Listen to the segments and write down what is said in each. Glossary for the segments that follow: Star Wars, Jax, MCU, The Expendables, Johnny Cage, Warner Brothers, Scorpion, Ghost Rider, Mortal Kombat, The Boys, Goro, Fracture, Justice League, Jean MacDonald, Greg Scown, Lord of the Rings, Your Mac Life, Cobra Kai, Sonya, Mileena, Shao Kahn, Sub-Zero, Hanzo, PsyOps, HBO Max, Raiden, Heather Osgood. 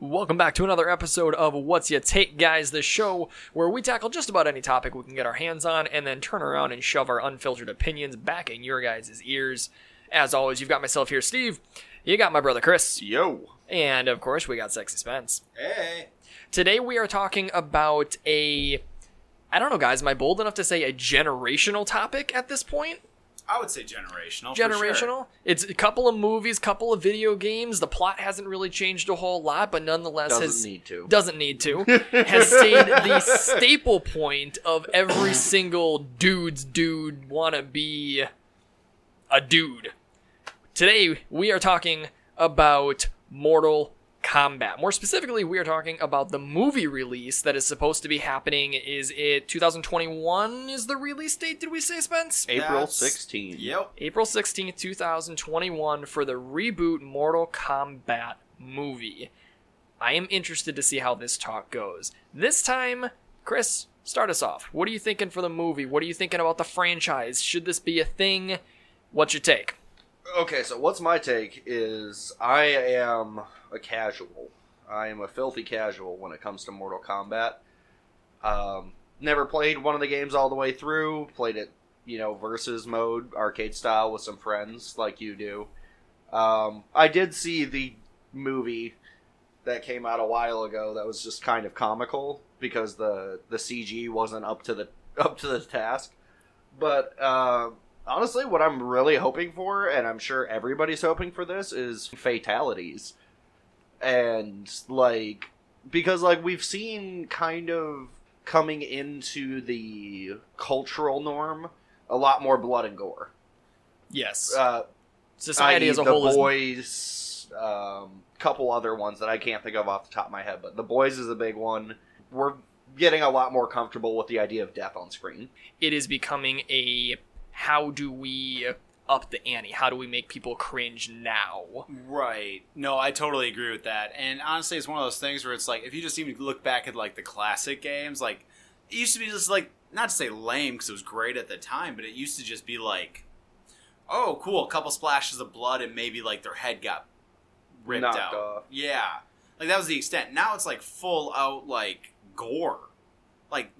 Welcome back to another episode of What's Ya Take, guys, the show where we tackle just about any topic we can get our hands on and then turn around and shove our unfiltered opinions back in your guys' ears. As always, you've got myself here, Steve. You got my brother, Chris. Yo. And, of course, we got Sexy Spence. Hey. Today we are talking about I don't know, guys, am I bold enough to say a generational topic at this point? I would say generational. Generational. For sure. It's a couple of movies, couple of video games. The plot hasn't really changed a whole lot, but nonetheless doesn't need to has stayed the staple point of every single dude wanna be a dude. Today we are talking about Mortal Kombat. More specifically, we are talking about the movie release that is supposed to be happening. Is it 2021 is the release date, did we say, Spence? April 16th. Yep. April 16th, 2021 for the reboot Mortal Kombat movie. I am interested to see how this talk goes. This time, Chris, start us off. What are you thinking for the movie? What are you thinking about the franchise? Should this be a thing? What's your take? Okay, so what's my take is I am a casual. I am a filthy casual when it comes to Mortal Kombat. Never played one of the games all the way through. Played it, versus mode, arcade style with some friends like you do. I did see the movie that came out a while ago that was just kind of comical because the CG wasn't up to the task. But honestly, what I'm really hoping for, and I'm sure everybody's hoping for this, is fatalities. And, because, we've seen kind of coming into the cultural norm a lot more blood and gore. Yes. Society as a whole. The Boys, couple other ones that I can't think of off the top of my head, but The Boys is a big one. We're getting a lot more comfortable with the idea of death on screen. It is becoming a... how do we up the ante? How do we make people cringe now? Right. No, I totally agree with that. And honestly, it's one of those things where it's like, if you just even look back at the classic games, it used to be just not to say lame because it was great at the time, but it used to just be oh, cool, a couple splashes of blood and maybe their head got ripped out. Off. Yeah. That was the extent. Now it's full out gore.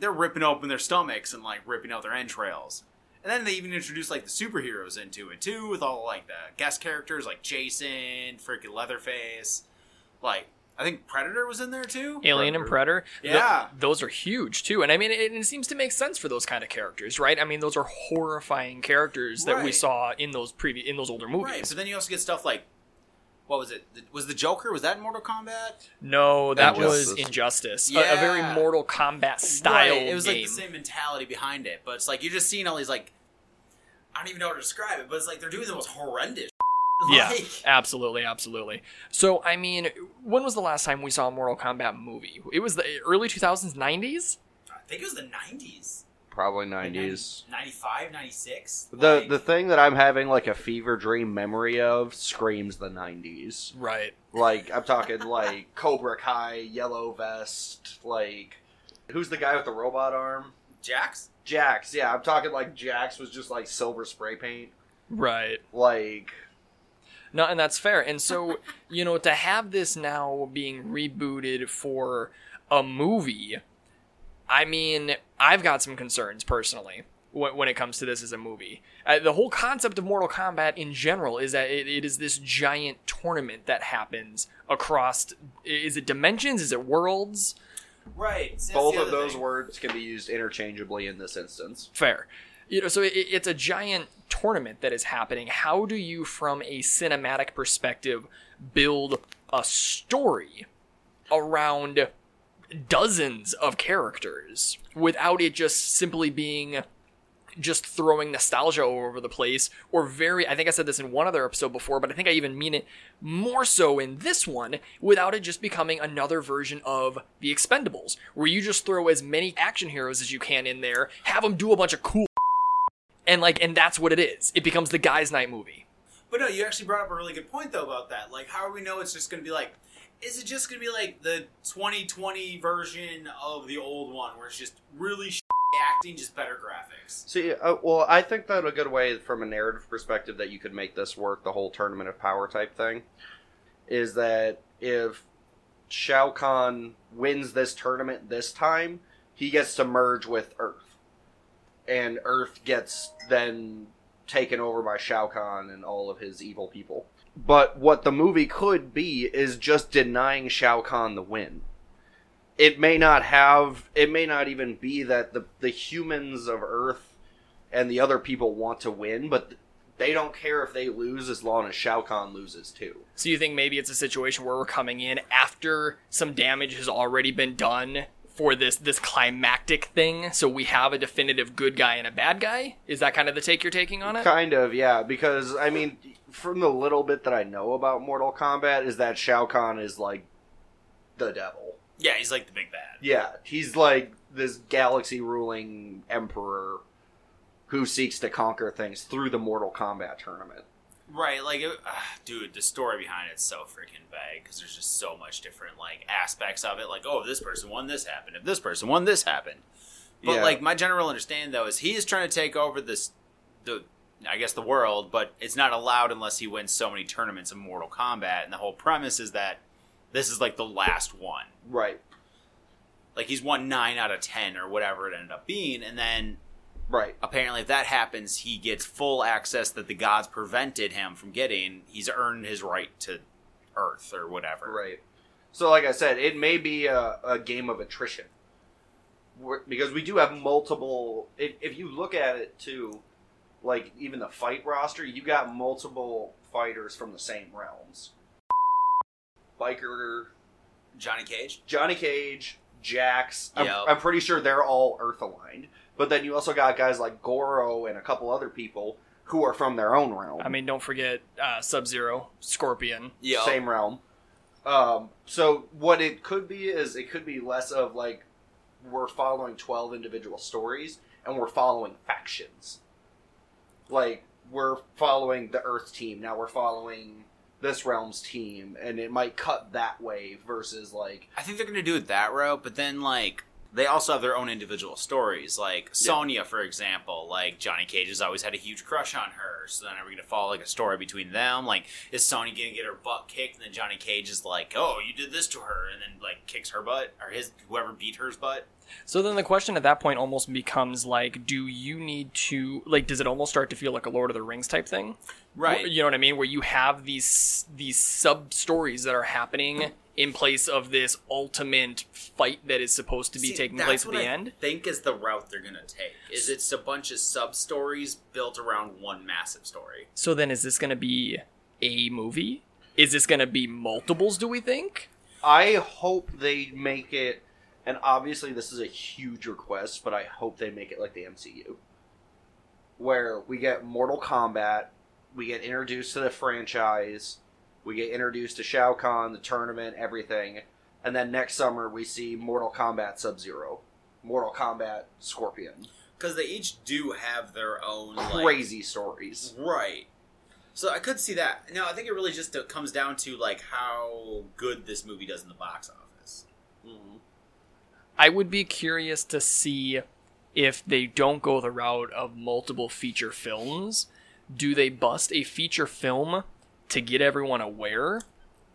They're ripping open their stomachs and ripping out their entrails. And then they even introduced, the superheroes into it, too, with all, the guest characters, Jason, freaking Leatherface. I think Predator was in there, too. Alien and Predator. Yeah. Those are huge, too. And, it seems to make sense for those kind of characters, right? Those are horrifying characters that we saw in those in those older movies. Right, so then you also get stuff what was it? Was the Joker? Was that in Mortal Kombat? No, that was Injustice. Yeah. A very Mortal Kombat style game. It was game. The same mentality behind it, but it's you're just seeing all these I don't even know how to describe it, but it's they're doing the most horrendous. Yeah, absolutely. So when was the last time we saw a Mortal Kombat movie? It was the early 2000s, 90s. I think it was the 90s. Probably 90s. 95, 96? The thing that I'm having, a fever dream memory of screams the 90s. Right. I'm talking, Cobra Kai, Yellow Vest, who's the guy with the robot arm? Jax? Jax, yeah. I'm talking, Jax was just, silver spray paint. Right. No, and that's fair. And so, to have this now being rebooted for a movie... I've got some concerns, personally, when it comes to this as a movie. The whole concept of Mortal Kombat in general is that it is this giant tournament that happens across... Is it dimensions? Is it worlds? Right. Both of those words can be used interchangeably in this instance. Fair. So it's a giant tournament that is happening. How do you, from a cinematic perspective, build a story around... dozens of characters without it just simply being just throwing nostalgia all over the place, or I think I said this in one other episode before, but I think I even mean it more so in this one, without it just becoming another version of The Expendables, where you just throw as many action heroes as you can in there, have them do a bunch of cool and that's what it is. It becomes the guys' night movie. But no, you actually brought up a really good point, though, about that. Like, how do we know it's just going to be like... Is it just going to be like the 2020 version of the old one, where it's just really acting, just better graphics? See, well, I think that a good way from a narrative perspective that you could make this work, the whole Tournament of Power type thing, is that if Shao Kahn wins this tournament this time, he gets to merge with Earth. And Earth gets then taken over by Shao Kahn and all of his evil people. But what the movie could be is just denying Shao Kahn the win. It may not even be that the humans of Earth and the other people want to win, but they don't care if they lose as long as Shao Kahn loses too. So you think maybe it's a situation where we're coming in after some damage has already been done for this climactic thing, so we have a definitive good guy and a bad guy? Is that kind of the take you're taking on it? Kind of, yeah, because, I mean, from the little bit that I know about Mortal Kombat is that Shao Kahn is, like, the devil. Yeah, he's, like, the big bad. Yeah, he's, like, this galaxy-ruling emperor who seeks to conquer things through the Mortal Kombat tournament. Right, like, dude, the story behind it's so freaking vague, because there's just so much different, like, aspects of it. Like, oh, if this person won, this happened. If this person won, this happened. But, yeah. Like, my general understanding, though, is he is trying to take over the world, but it's not allowed unless he wins so many tournaments in Mortal Kombat, and the whole premise is that this is, like, the last one. Right. Like, he's won 9 out of 10, or whatever it ended up being, and then... Right. Apparently, if that happens, he gets full access that the gods prevented him from getting. He's earned his right to Earth or whatever. Right. So, like I said, it may be a game of attrition. Because we do have multiple... If you look at it, too, like, even the fight roster, you got multiple fighters from the same realms. Biker... Johnny Cage, Jax. I'm pretty sure they're all Earth-aligned. But then you also got guys like Goro and a couple other people who are from their own realm. I mean, don't forget Sub-Zero, Scorpion. Yep. Same realm. So what it could be is it could be less of like we're following 12 individual stories and we're following factions. Like we're following the Earth team. Now we're following this realm's team. And it might cut that way versus like... I think they're going to do it that route, but then like... They also have their own individual stories, like Sonya, for example. Like, Johnny Cage has always had a huge crush on her, so then are we going to follow, like, a story between them? Like, is Sonya going to get her butt kicked, and then Johnny Cage is like, oh, you did this to her, and then, like, kicks her butt, or whoever beat her's butt? So then the question at that point almost becomes, like, do you need to, like, does it almost start to feel like a Lord of the Rings type thing? Right. You know what I mean? Where you have these sub-stories that are happening... in place of this ultimate fight that is supposed to be taking place at the end? I think is the route they're going to take. Is it's a bunch of sub-stories built around one massive story. So then is this going to be a movie? Is this going to be multiples, do we think? I hope they make it, and obviously this is a huge request, but I hope they make it like the MCU. Where we get Mortal Kombat, we get introduced to the franchise... We get introduced to Shao Kahn, the tournament, everything. And then next summer, we see Mortal Kombat Sub-Zero. Mortal Kombat Scorpion. Because they each do have their own... Crazy like, stories. Right. So I could see that. No, I think it really just comes down to like how good this movie does in the box office. Mm-hmm. I would be curious to see if they don't go the route of multiple feature films. Do they bust a feature film... to get everyone aware,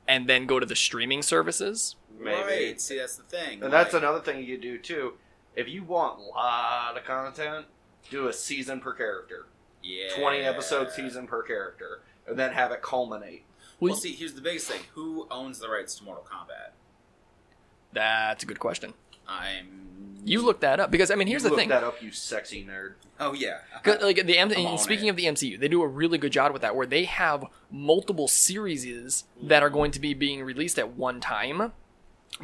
and then go to the streaming services? Maybe. Right. See, that's the thing. And that's another thing you do, too. If you want a lot of content, do a season per character. Yeah. 20-episode season per character. And then have it culminate. Well, see, here's the biggest thing. Who owns the rights to Mortal Kombat? That's a good question. You look that up because I mean here's the thing. You look that up, you sexy nerd. Oh yeah. Like speaking of the MCU, they do a really good job with that, where they have multiple series that are going to be being released at one time,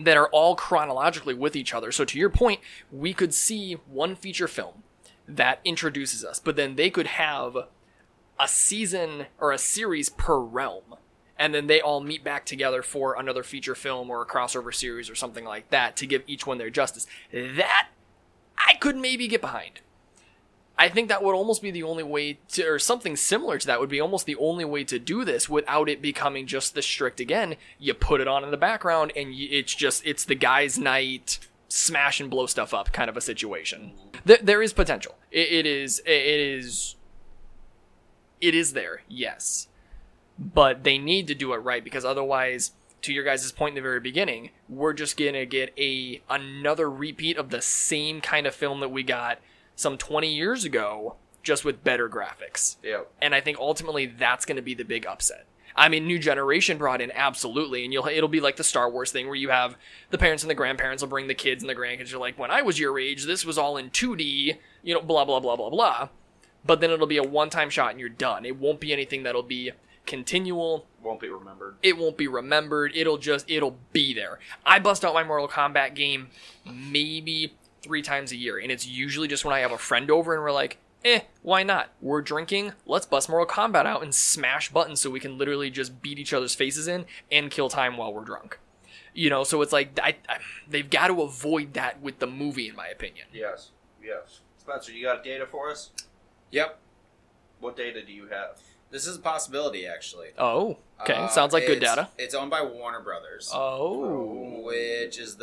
that are all chronologically with each other. So to your point, we could see one feature film. that introduces us. But then they could have a season or a series per realm, and then they all meet back together for another feature film or a crossover series or something like that to give each one their justice. That I could maybe get behind. I think that would almost be the only way to, or something similar to that would be almost the only way to do this without it becoming just the strict, again, you put it on in the background and it's just, it's the guys' night, smash and blow stuff up kind of a situation. There is potential. It is there, yes. But they need to do it right, because otherwise, to your guys' point in the very beginning, we're just going to get another repeat of the same kind of film that we got some 20 years ago, just with better graphics. Yep. And I think ultimately that's going to be the big upset. I mean, New Generation brought in, absolutely, and it'll be like the Star Wars thing where you have the parents and the grandparents will bring the kids, and the grandkids are like, when I was your age, this was all in 2D, you know, blah, blah, blah, blah, blah. But then it'll be a one-time shot and you're done. It won't be anything that'll be continual. Won't be remembered. It won't be remembered. It'll be there. I bust out my Mortal Kombat game maybe 3 times a year, and it's usually just when I have a friend over and we're like, why not? We're drinking, let's bust Mortal Kombat out and smash buttons so we can literally just beat each other's faces in and kill time while we're drunk. You know, so it's like, they've got to avoid that with the movie, in my opinion. Yes, yes. Spencer, you got data for us? Yep. What data do you have? This is a possibility, actually. Oh, okay. Sounds like good data. It's owned by Warner Brothers. Oh. Which is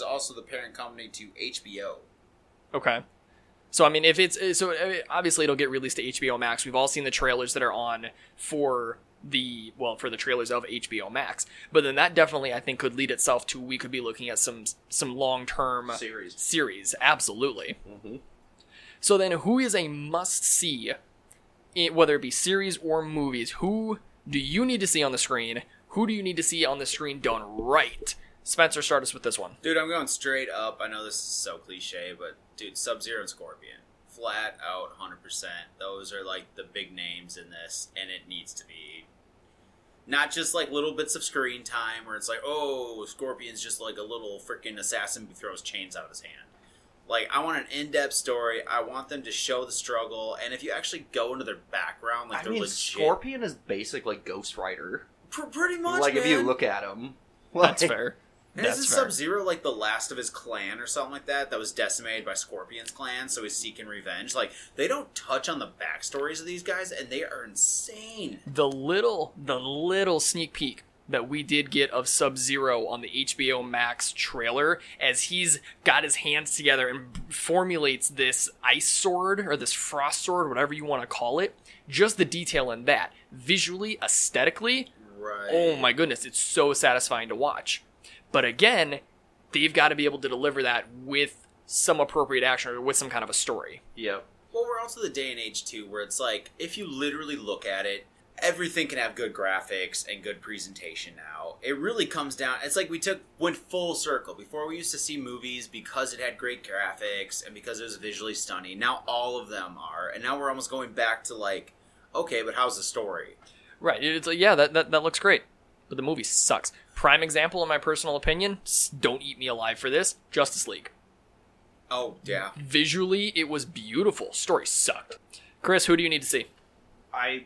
also the parent company to HBO. Okay. So, I mean, obviously it'll get released to HBO Max. We've all seen the trailers that are on for the trailers of HBO Max. But then that definitely, I think, could lead itself to, we could be looking at some long-term series. Absolutely. Mm-hmm. So then, who is a must-see, whether it be series or movies? Who do you need to see on the screen? Who do you need to see on the screen done right? Spencer, start us with this one. Dude, I'm going straight up. I know this is so cliche, but dude, Sub-Zero and Scorpion. Flat out 100%. Those are like the big names in this, and it needs to be not just like little bits of screen time where it's like, oh, Scorpion's just like a little freaking assassin who throws chains out of his hand. Like, I want an in-depth story. I want them to show the struggle. And if you actually go into their background, like, they're legit. Scorpion is basic, like, Ghost Rider. Pretty much, like, man. If you look at him. Like, that's fair. And isn't Sub-Zero like the last of his clan or something like that was decimated by Scorpion's clan, so he's seeking revenge? Like, they don't touch on the backstories of these guys, and they are insane. The little sneak peek that we did get of Sub-Zero on the HBO Max trailer, as he's got his hands together and formulates this ice sword or this frost sword, whatever you want to call it. Just the detail in that, visually, aesthetically, right. Oh my goodness, it's so satisfying to watch. But again, they've got to be able to deliver that with some appropriate action or with some kind of a story. Yeah. Well, we're also the day and age, too, where it's like, if you literally look at it, everything can have good graphics and good presentation now. It really comes down... It's like went full circle. Before, we used to see movies because it had great graphics and because it was visually stunning. Now all of them are. And now we're almost going back to like, okay, but how's the story? Right. It's like, yeah, that looks great. But the movie sucks. Prime example, in my personal opinion, don't eat me alive for this, Justice League. Oh, yeah. Visually, it was beautiful. Story sucked. Chris, who do you need to see? I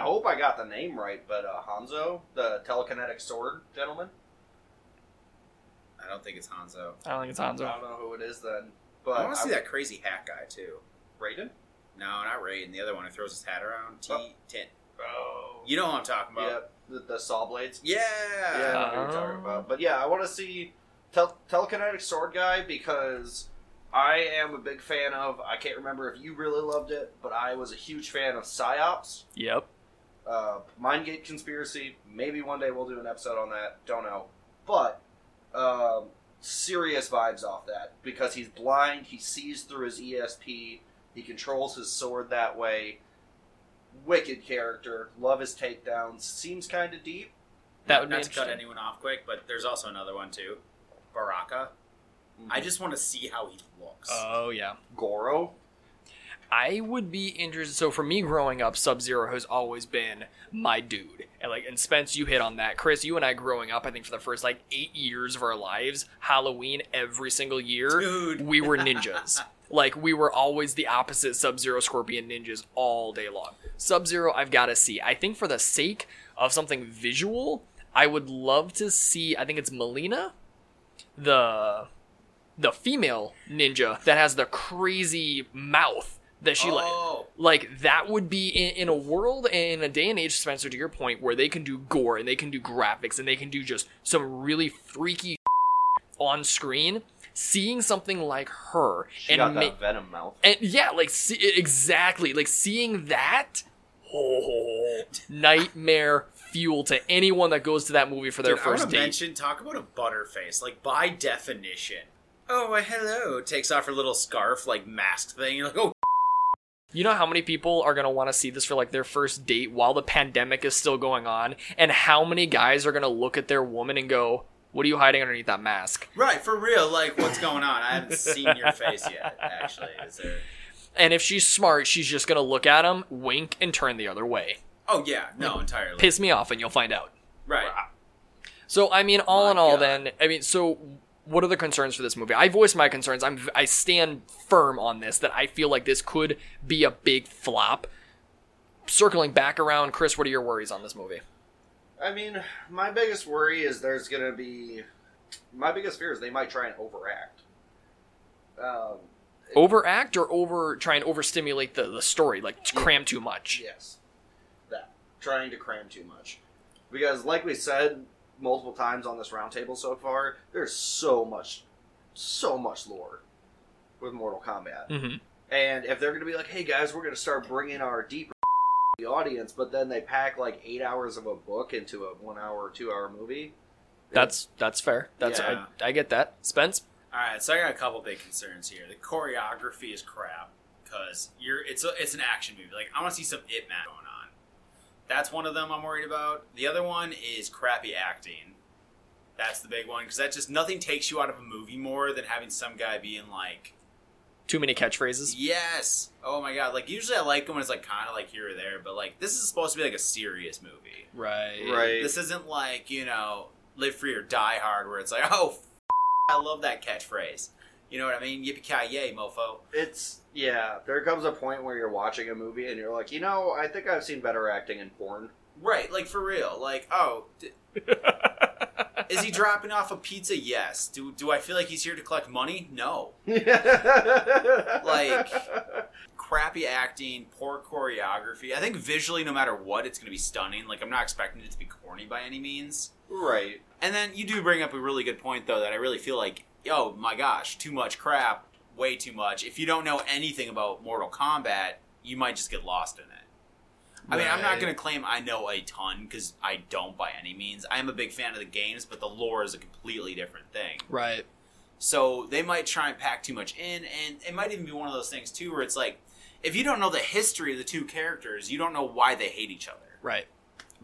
hope I got the name right, but Hanzo, the telekinetic sword gentleman? I don't think it's Hanzo. I don't know who it is then. But I want to see that crazy hat guy, too. Raiden? No, not Raiden. The other one who throws his hat around. T-Tin. Oh. You know who I'm talking about. Yep. The saw blades? Yeah! Yeah, I know what you're talking about. But yeah, I want to see telekinetic sword guy because... I am a big fan of, I can't remember if you really loved it, but I was a huge fan of PsyOps. Yep. Mindgate Conspiracy. Maybe one day we'll do an episode on that. Don't know. But serious vibes off that because he's blind. He sees through his ESP. He controls his sword that way. Wicked character. Love his takedowns. Seems kind of deep. That would be interesting. Not to cut anyone off quick, but there's also another one too. Baraka. Mm-hmm. I just want to see how he looks. Oh, yeah. Goro? I would be interested. So for me growing up, Sub-Zero has always been my dude. And Spence, you hit on that. Chris, you and I growing up, I think for the first 8 years of our lives, Halloween every single year, dude. We were ninjas. Like, we were always the opposite Sub-Zero Scorpion ninjas all day long. Sub-Zero, I've got to see. I think for the sake of something visual, I would love to see, I think it's Mileena, the female ninja that has the crazy mouth that she like that would be in a world and a day and age, Spencer, to your point, where they can do gore and they can do graphics and they can do just some really freaky on screen. Seeing something like her, she got that venom mouth, and yeah, like exactly, like seeing that, nightmare fuel to anyone that goes to that movie for their first date. Talk about a butterface, like by definition. Oh, hello! Takes off her little scarf, like mask thing. You're like, oh. You know how many people are going to want to see this for like their first date while the pandemic is still going on, and how many guys are going to look at their woman and go, what are you hiding underneath that mask? Right, for real, like, what's going on? I haven't seen your face yet, actually. Is there... And if she's smart, she's just going to look at him, wink, and turn the other way. Oh, yeah, no, entirely. Piss me off and you'll find out. Right. Wow. So, I mean, all in all, then, I mean, so what are the concerns for this movie? I voiced my concerns. I stand firm on this, that I feel like this could be a big flop. Circling back around, Chris, what are your worries on this movie? I mean, my biggest worry is there's going to be... My biggest fear is they might try and overact. Overact or try and overstimulate the story? Like, cram too much? Yes. That. Trying to cram too much. Because, like we said multiple times on this roundtable so far, there's so much lore with Mortal Kombat. Mm-hmm. And if they're going to be like, hey guys, we're going to start bringing our deeper the audience, but then they pack like 8 hours of a book into a 1 hour or 2 hour movie. That's fair. That's I get that. Spence? Alright, so I got a couple big concerns here. The choreography is crap because it's an action movie. Like, I want to see some Ip Man going on. That's one of them I'm worried about. The other one is crappy acting. That's the big one because that just nothing takes you out of a movie more than having some guy being like too many catchphrases? Yes. Oh my god. Like, usually I like them when it's, like, kind of, like, here or there. But, like, this is supposed to be, like, a serious movie. Right. This isn't, like, you know, Live Free or Die Hard, where it's like, oh, I love that catchphrase. You know what I mean? Yippee-ki-yay, mofo. It's, yeah, there comes a point where you're watching a movie and you're like, you know, I think I've seen better acting in porn. Right. Like, for real. Like, oh... Is he dropping off a pizza? Yes. Do I feel like he's here to collect money? No. Like, crappy acting, poor choreography. I think visually, no matter what, it's going to be stunning. Like, I'm not expecting it to be corny by any means. Right. And then you do bring up a really good point, though, that I really feel like, oh, my gosh, too much crap, way too much. If you don't know anything about Mortal Kombat, you might just get lost in it. I mean, I'm not going to claim I know a ton, because I don't by any means. I am a big fan of the games, but the lore is a completely different thing. Right. So they might try and pack too much in, and it might even be one of those things, too, where it's like, if you don't know the history of the two characters, you don't know why they hate each other. Right.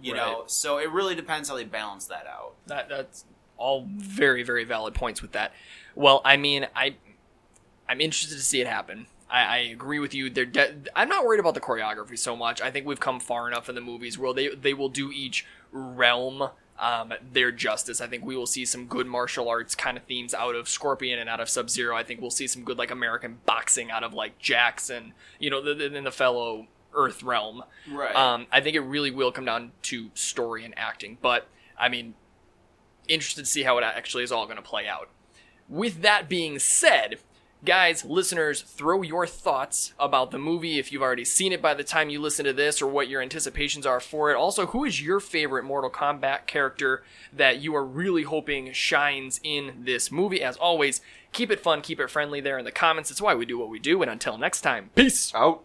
You know, so it really depends how they balance that out. That's all very, very valid points with that. Well, I mean, I'm interested to see it happen. I agree with you. I'm not worried about the choreography so much. I think we've come far enough in the movies where they will do each realm their justice. I think we will see some good martial arts kind of themes out of Scorpion and out of Sub-Zero. I think we'll see some good, like, American boxing out of, like, Jax and, you know, in the fellow Earth realm. Right. I think it really will come down to story and acting. But, I mean, interested to see how it actually is all going to play out. With that being said... Guys, listeners, throw your thoughts about the movie, if you've already seen it by the time you listen to this, or what your anticipations are for it. Also, who is your favorite Mortal Kombat character that you are really hoping shines in this movie? As always, keep it fun, keep it friendly there in the comments. It's why we do what we do, and until next time, peace out.